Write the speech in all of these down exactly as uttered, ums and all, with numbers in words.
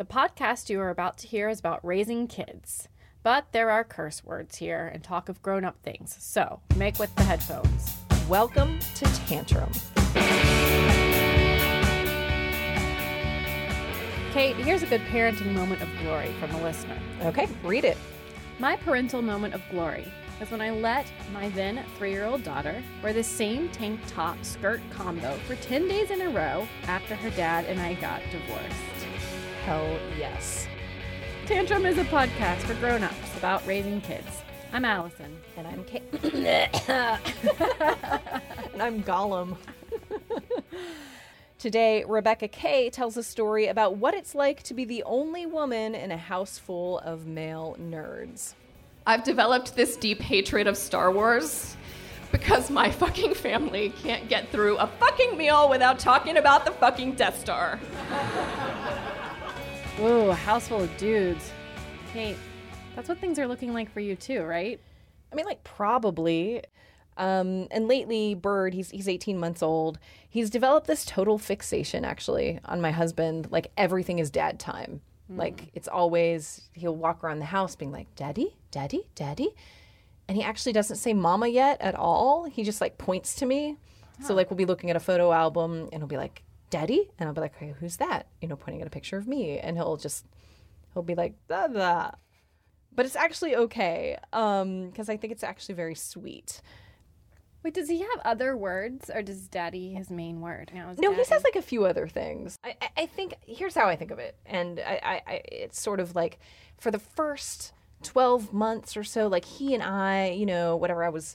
The podcast you are about to hear is about raising kids, but there are curse words here and talk of grown-up things, so make with the headphones. Welcome to Tantrum. Kate, here's a good parenting moment of glory from a listener. Okay, read it. My parental moment of glory was when I let my then three-year-old daughter wear the same tank top skirt combo for ten days in a row after her dad and I got divorced. Hell yes. Tantrum is a podcast for grown-ups about raising kids. I'm Allison. And I'm Kate. And I'm Gollum. Today, Rebecca Kay tells a story about what it's like to be the only woman in a house full of male nerds. I've developed this deep hatred of Star Wars because my fucking family can't get through a fucking meal without talking about the fucking Death Star. Whoa, a house full of dudes. Kate, that's what things are looking like for you too, right? I mean, like, probably. Um, and lately, Bird, he's he's eighteen months old. He's developed this total fixation, actually, on my husband. Like, everything is dad time. Mm. Like, it's always, he'll walk around the house being like, Daddy, Daddy, Daddy. And he actually doesn't say Mama yet at all. He just, like, points to me. Huh. So, like, we'll be looking at a photo album, and he'll be like, Daddy? And I'll be like, okay, who's that? You know, pointing at a picture of me. And he'll just, he'll be like, da da. But it's actually okay, um, because I think it's actually very sweet. Wait, does he have other words, or does daddy his main word? No, daddy. He says, like, a few other things. I, I, I think, here's how I think of it. And I, I, I, it's sort of like, for the first twelve months or so, like, he and I, you know, whatever, I was...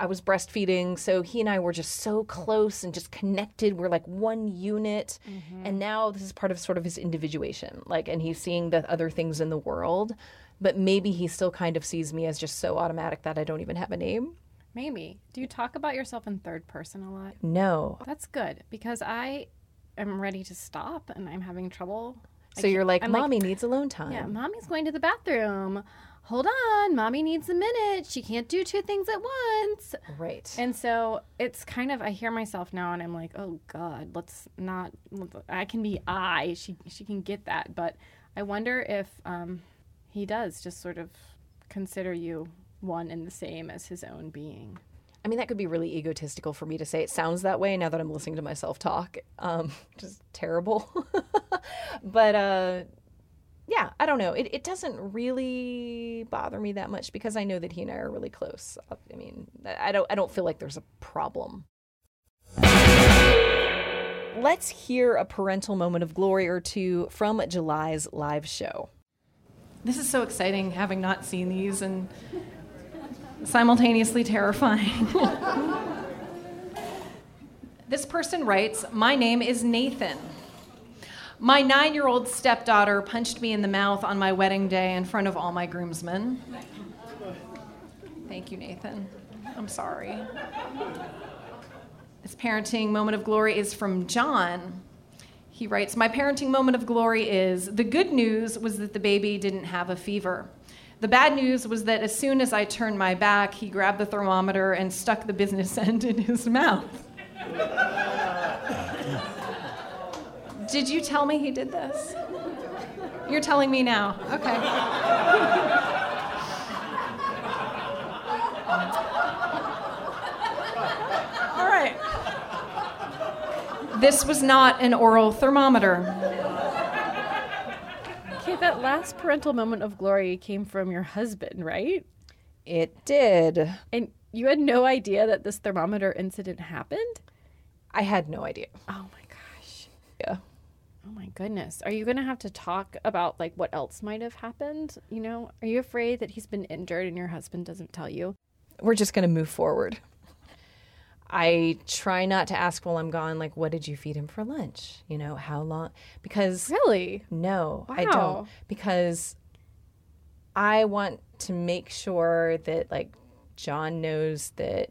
I was breastfeeding, so he and I were just so close and just connected. We're like one unit. Mm-hmm. And now this is part of sort of his individuation, like, and he's seeing the other things in the world, but maybe he still kind of sees me as just so automatic that I don't even have a name. Maybe. Do you talk about yourself in third person a lot? No. That's good, because I am ready to stop and I'm having trouble. So you're like, I'm mommy like, needs alone time. Yeah, mommy's going to the bathroom. Hold on, mommy needs a minute. She can't do two things at once. Right. And so it's kind of, I hear myself now and I'm like, oh God, let's not, I can be I. She she can get that. But I wonder if um, he does just sort of consider you one and the same as his own being. I mean, that could be really egotistical for me to say. It sounds that way now that I'm listening to myself talk. Um, just terrible. But, uh yeah, I don't know. It it doesn't really bother me that much because I know that he and I are really close. I mean, I don't I don't feel like there's a problem. Let's hear a parental moment of glory or two from July's live show. This is so exciting, having not seen these, and simultaneously terrifying. This person writes, "My name is Nathan. My nine-year-old stepdaughter punched me in the mouth on my wedding day in front of all my groomsmen." Thank you, Nathan. I'm sorry. This parenting moment of glory is from John. He writes, "My parenting moment of glory is, the good news was that the baby didn't have a fever. The bad news was that as soon as I turned my back, he grabbed the thermometer and stuck the business end in his mouth." Did you tell me he did this? You're telling me now. Okay. All right. This was not an oral thermometer. Okay, that last parental moment of glory came from your husband, right? It did. And you had no idea that this thermometer incident happened? I had no idea. Oh my gosh. Yeah. Oh my goodness. Are you going to have to talk about like what else might have happened? You know, are you afraid that he's been injured and your husband doesn't tell you? We're just going to move forward. I try not to ask while I'm gone, like, what did you feed him for lunch? You know, how long? Because really? No, wow. I don't. Because I want to make sure that like John knows that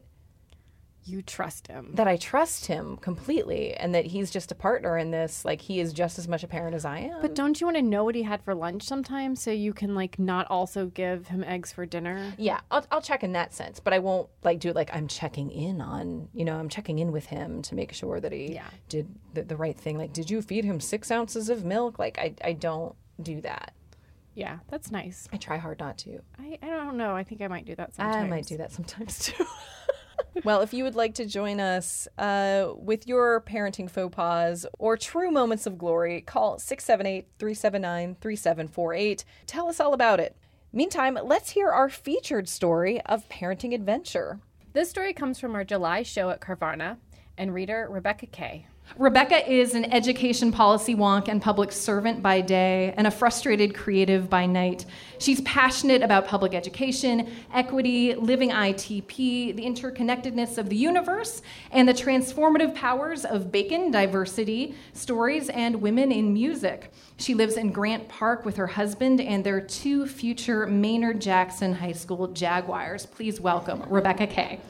you trust him. That I trust him completely, and that he's just a partner in this. Like, he is just as much a parent as I am. But don't you want to know what he had for lunch sometimes so you can, like, not also give him eggs for dinner? Yeah, I'll, I'll check in that sense, but I won't, like, do it like I'm checking in on, you know, I'm checking in with him to make sure that he yeah. did the, the right thing. Like, did you feed him six ounces of milk? Like, I, I don't, do that. Yeah, that's nice. I try hard not to. I, I don't know. I think I might do that sometimes. I might do that sometimes, too. Well, if you would like to join us uh, with your parenting faux pas or true moments of glory, call six seven eight, three seven nine, three seven four eight. Tell us all about it. Meantime, let's hear our featured story of parenting adventure. This story comes from our July show at Carvana and reader Rebecca Kay. Rebecca is an education policy wonk and public servant by day and a frustrated creative by night. She's passionate about public education, equity, living I T P, the interconnectedness of the universe, and the transformative powers of bacon, diversity, stories, and women in music. She lives in Grant Park with her husband and their two future Maynard Jackson High School Jaguars. Please welcome Rebecca Kay.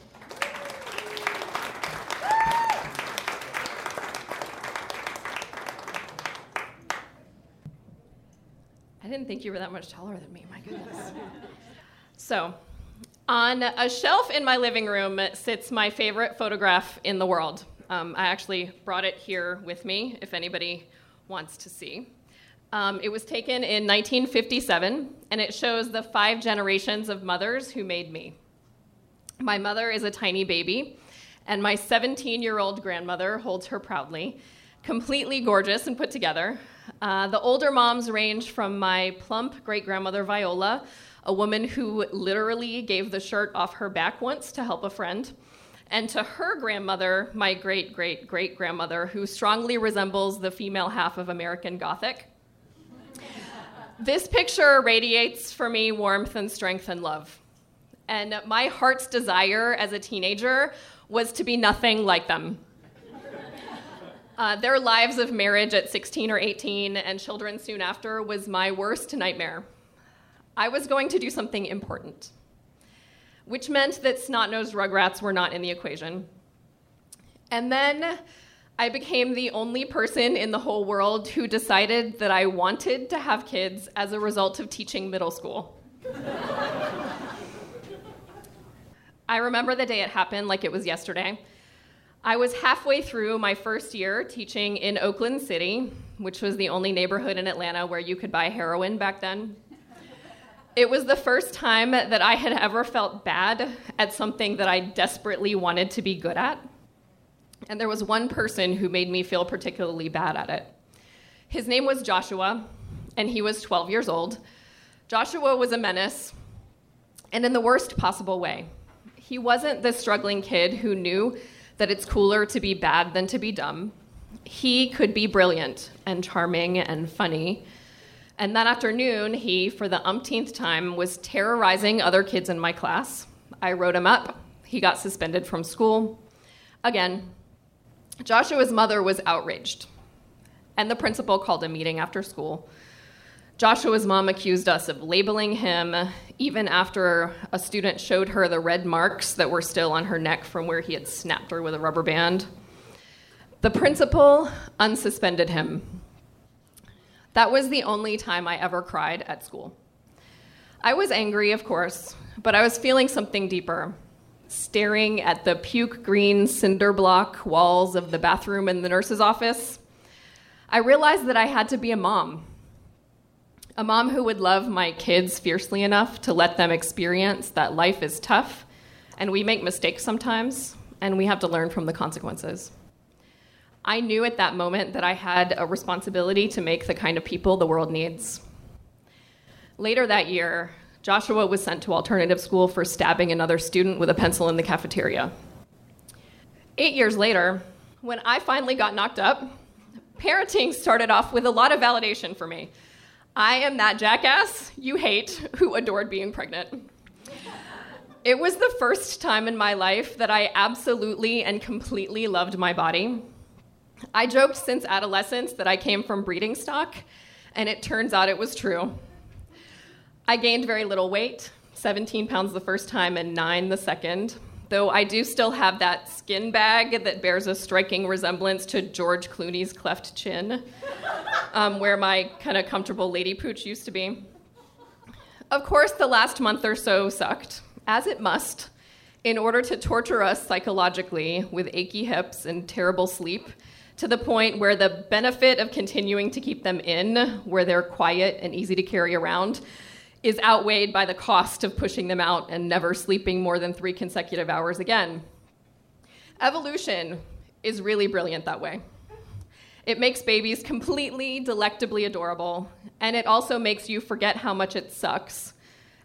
I didn't think you were that much taller than me, my goodness. So, on a shelf in my living room sits my favorite photograph in the world. Um, I actually brought it here with me, if anybody wants to see. Um, it was taken in nineteen fifty-seven, and it shows the five generations of mothers who made me. My mother is a tiny baby, and my seventeen-year-old grandmother holds her proudly, completely gorgeous and put together. Uh, the older moms range from my plump great-grandmother Viola, a woman who literally gave the shirt off her back once to help a friend, and to her grandmother, my great-great-great-grandmother, who strongly resembles the female half of American Gothic. This picture radiates for me warmth and strength and love. And my heart's desire as a teenager was to be nothing like them. Uh, their lives of marriage at sixteen or eighteen and children soon after was my worst nightmare. I was going to do something important, which meant that snot-nosed rugrats were not in the equation. And then I became the only person in the whole world who decided that I wanted to have kids as a result of teaching middle school. I remember the day it happened like it was yesterday. I was halfway through my first year teaching in Oakland City, which was the only neighborhood in Atlanta where you could buy heroin back then. It was the first time that I had ever felt bad at something that I desperately wanted to be good at. And there was one person who made me feel particularly bad at it. His name was Joshua, and he was twelve years old. Joshua was a menace, and in the worst possible way. He wasn't the struggling kid who knew that it's cooler to be bad than to be dumb. He could be brilliant and charming and funny. And that afternoon, he, for the umpteenth time, was terrorizing other kids in my class. I wrote him up. He got suspended from school. Again, Joshua's mother was outraged, and the principal called a meeting after school. Joshua's mom accused us of labeling him, even after a student showed her the red marks that were still on her neck from where he had snapped her with a rubber band. The principal unsuspended him. That was the only time I ever cried at school. I was angry, of course, but I was feeling something deeper, staring at the puke green cinder block walls of the bathroom in the nurse's office. I realized that I had to be a mom. A mom who would love my kids fiercely enough to let them experience that life is tough, and we make mistakes sometimes, and we have to learn from the consequences. I knew at that moment that I had a responsibility to make the kind of people the world needs. Later that year, Joshua was sent to alternative school for stabbing another student with a pencil in the cafeteria. Eight years later, when I finally got knocked up, parenting started off with a lot of validation for me. I am that jackass you hate who adored being pregnant. It was the first time in my life that I absolutely and completely loved my body. I joked since adolescence that I came from breeding stock, and it turns out it was true. I gained very little weight, seventeen pounds the first time and nine the second, though I do still have that skin bag that bears a striking resemblance to George Clooney's cleft chin, um, where my kind of comfortable lady pooch used to be. Of course, the last month or so sucked, as it must, in order to torture us psychologically with achy hips and terrible sleep to the point where the benefit of continuing to keep them in, where they're quiet and easy to carry around, is outweighed by the cost of pushing them out and never sleeping more than three consecutive hours again. Evolution is really brilliant that way. It makes babies completely, delectably adorable, and it also makes you forget how much it sucks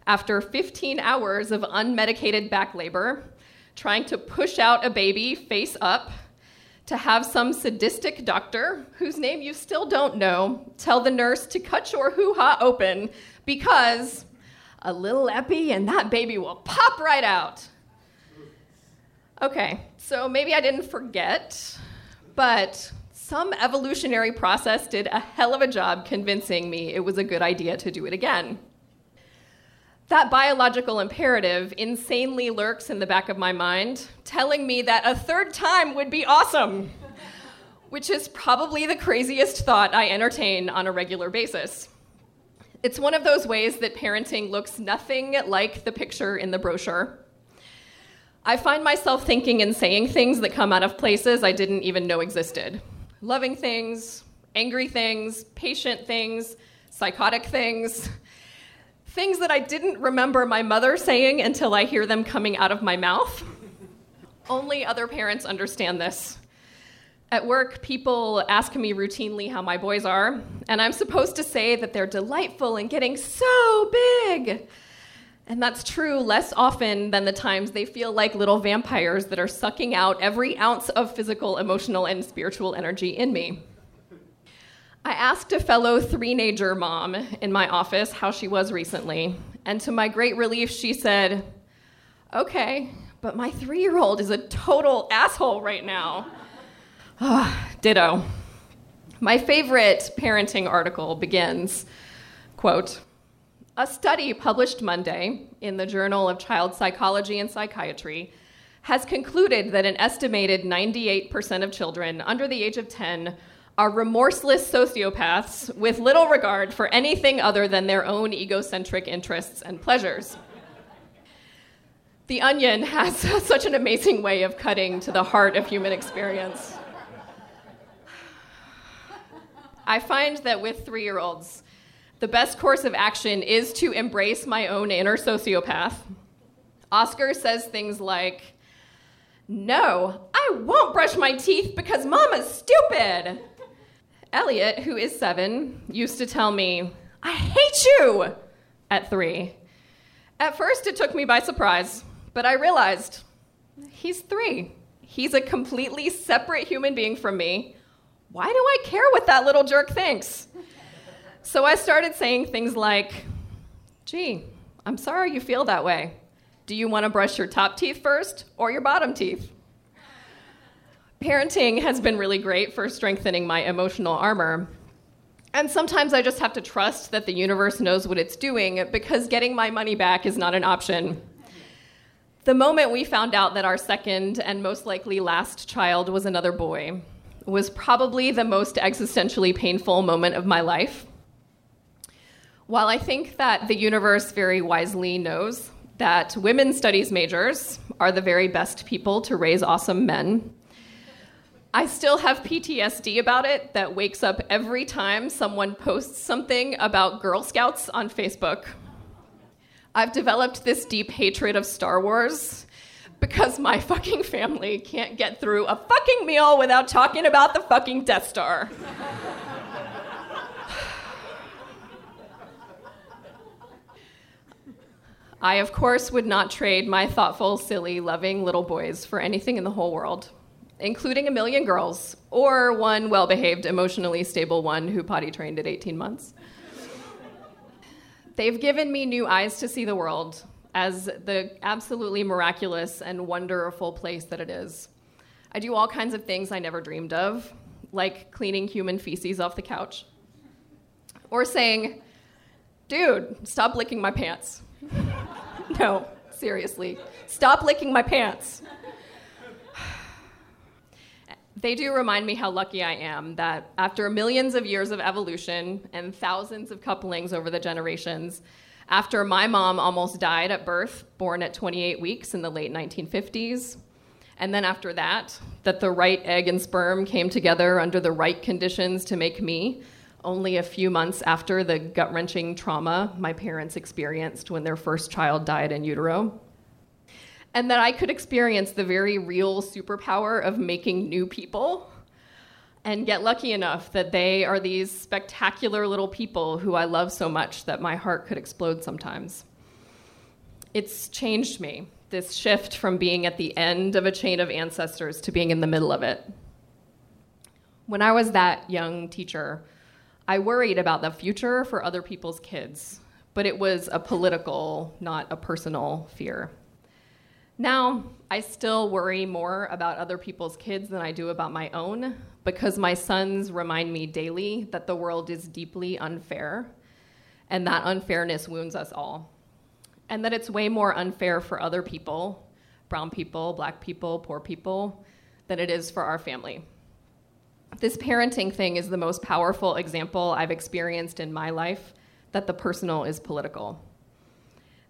after fifteen hours of unmedicated back labor, trying to push out a baby face up, to have some sadistic doctor, whose name you still don't know, tell the nurse to cut your hoo-ha open because a little epi and that baby will pop right out. Okay, so maybe I didn't forget, but some evolutionary process did a hell of a job convincing me it was a good idea to do it again. That biological imperative insanely lurks in the back of my mind, telling me that a third time would be awesome, which is probably the craziest thought I entertain on a regular basis. It's one of those ways that parenting looks nothing like the picture in the brochure. I find myself thinking and saying things that come out of places I didn't even know existed. Loving things, angry things, patient things, psychotic things. Things that I didn't remember my mother saying until I hear them coming out of my mouth. Only other parents understand this. At work, people ask me routinely how my boys are, and I'm supposed to say that they're delightful and getting so big. And that's true less often than the times they feel like little vampires that are sucking out every ounce of physical, emotional, and spiritual energy in me. I asked a fellow three-nager mom in my office how she was recently, and to my great relief, she said, "Okay, but my three-year-old is a total asshole right now." Oh, ditto. My favorite parenting article begins, quote, "A study published Monday in the Journal of Child Psychology and Psychiatry has concluded that an estimated ninety-eight percent of children under the age of ten are remorseless sociopaths with little regard for anything other than their own egocentric interests and pleasures." The Onion has such an amazing way of cutting to the heart of human experience. I find that with three-year-olds, the best course of action is to embrace my own inner sociopath. Oscar says things like, "No, I won't brush my teeth because Mama's stupid." Elliot, who is seven, used to tell me, "I hate you," at three. At first, it took me by surprise, but I realized he's three. He's a completely separate human being from me. Why do I care what that little jerk thinks? So I started saying things like, "Gee, I'm sorry you feel that way. Do you want to brush your top teeth first or your bottom teeth?" Parenting has been really great for strengthening my emotional armor. And sometimes I just have to trust that the universe knows what it's doing, because getting my money back is not an option. The moment we found out that our second and most likely last child was another boy was probably the most existentially painful moment of my life. While I think that the universe very wisely knows that women's studies majors are the very best people to raise awesome men, I still have P T S D about it that wakes up every time someone posts something about Girl Scouts on Facebook. I've developed this deep hatred of Star Wars because my fucking family can't get through a fucking meal without talking about the fucking Death Star. I, of course, would not trade my thoughtful, silly, loving little boys for anything in the whole world, including a million girls, or one well-behaved, emotionally stable one who potty trained at eighteen months. They've given me new eyes to see the world as the absolutely miraculous and wonderful place that it is. I do all kinds of things I never dreamed of, like cleaning human feces off the couch, or saying, "Dude, stop licking my pants." No, seriously, stop licking my pants. They do remind me how lucky I am that after millions of years of evolution and thousands of couplings over the generations, after my mom almost died at birth, born at twenty-eight weeks in the late nineteen fifties, And then after that, that the right egg and sperm came together under the right conditions to make me, only a few months after the gut-wrenching trauma my parents experienced when their first child died in utero. And that I could experience the very real superpower of making new people and get lucky enough that they are these spectacular little people who I love so much that my heart could explode sometimes. It's changed me, this shift from being at the end of a chain of ancestors to being in the middle of it. When I was that young teacher, I worried about the future for other people's kids, but it was a political, not a personal fear. Now, I still worry more about other people's kids than I do about my own, because my sons remind me daily that the world is deeply unfair, and that unfairness wounds us all. And that it's way more unfair for other people, brown people, black people, poor people, than it is for our family. This parenting thing is the most powerful example I've experienced in my life, that the personal is political.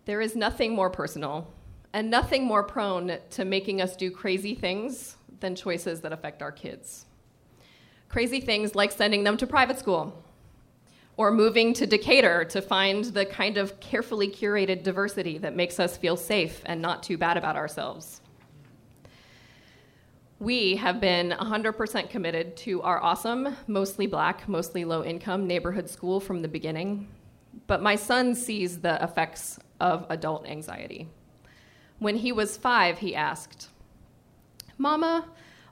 There is nothing more personal and nothing more prone to making us do crazy things than choices that affect our kids. Crazy things like sending them to private school, or moving to Decatur to find the kind of carefully curated diversity that makes us feel safe and not too bad about ourselves. We have been one hundred percent committed to our awesome, mostly black, mostly low-income neighborhood school from the beginning, but my son sees the effects of adult anxiety. When he was five, he asked, "Mama,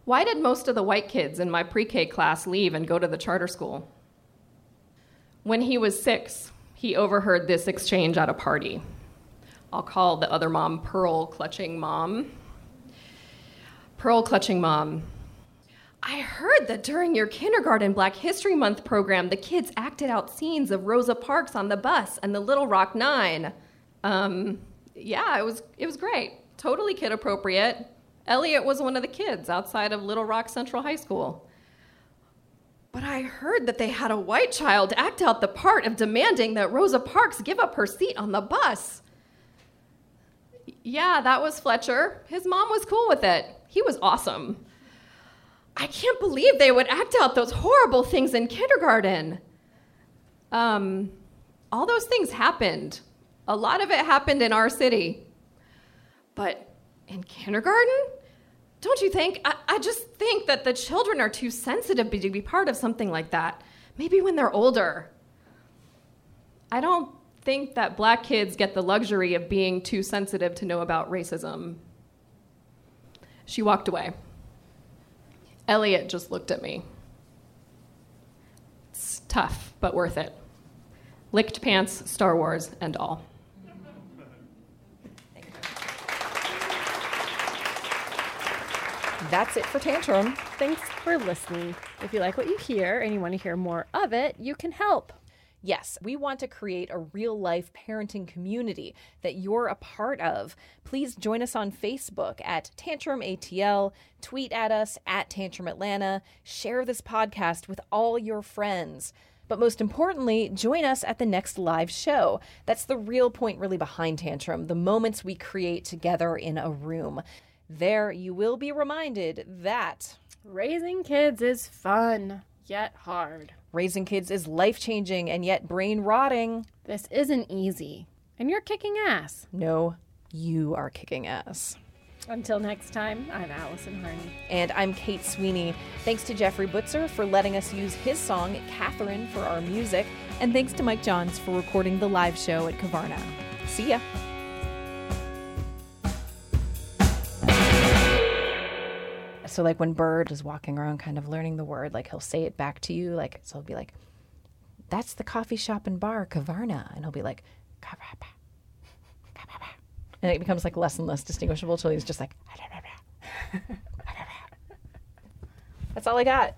why did most of the white kids in my pre-K class leave and go to the charter school?" When he was six, he overheard this exchange at a party. I'll call the other mom Pearl Clutching Mom. Pearl Clutching Mom: "I heard that during your kindergarten Black History Month program, the kids acted out scenes of Rosa Parks on the bus and the Little Rock Nine." Um, yeah, it was, it was great. Totally kid appropriate. Elliot was one of the kids outside of Little Rock Central High School. "But I heard that they had a white child act out the part of demanding that Rosa Parks give up her seat on the bus." "Yeah, that was Fletcher. His mom was cool with it. He was awesome." "I can't believe they would act out those horrible things in kindergarten." Um, all those things happened. A lot of it happened in our city. "But in kindergarten? Don't you think? I, I just think that the children are too sensitive to be part of something like that. Maybe when they're older." I don't think that black kids get the luxury of being too sensitive to know about racism. She walked away. Elliot just looked at me. It's tough, but worth it. Licked pants, Star Wars, and all. That's it for Tantrum. Thanks for listening. If you like what you hear and you want to hear more of it, you can help. Yes, we want to create a real-life parenting community that you're a part of. Please join us on Facebook at Tantrum A T L, tweet at us at Tantrum Atlanta, share this podcast with all your friends. But most importantly, join us at the next live show. That's the real point really behind Tantrum, the moments we create together in a room. There, you will be reminded that raising kids is fun, yet hard. Raising kids is life-changing and yet brain-rotting. This isn't easy. And you're kicking ass. No, you are kicking ass. Until next time, I'm Allison Harney. And I'm Kate Sweeney. Thanks to Jeffrey Butzer for letting us use his song, Catherine, for our music. And thanks to Mike Johns for recording the live show at Kavarna. See ya. So, like, when Bird is walking around kind of learning the word, like, he'll say it back to you. Like, so he'll be like, "That's the coffee shop and bar, Kavarna." And he'll be like, "Kavarna, Kavarna." And it becomes, like, less and less distinguishable until he's just like, "Kavarna, Kavarna." That's all I got.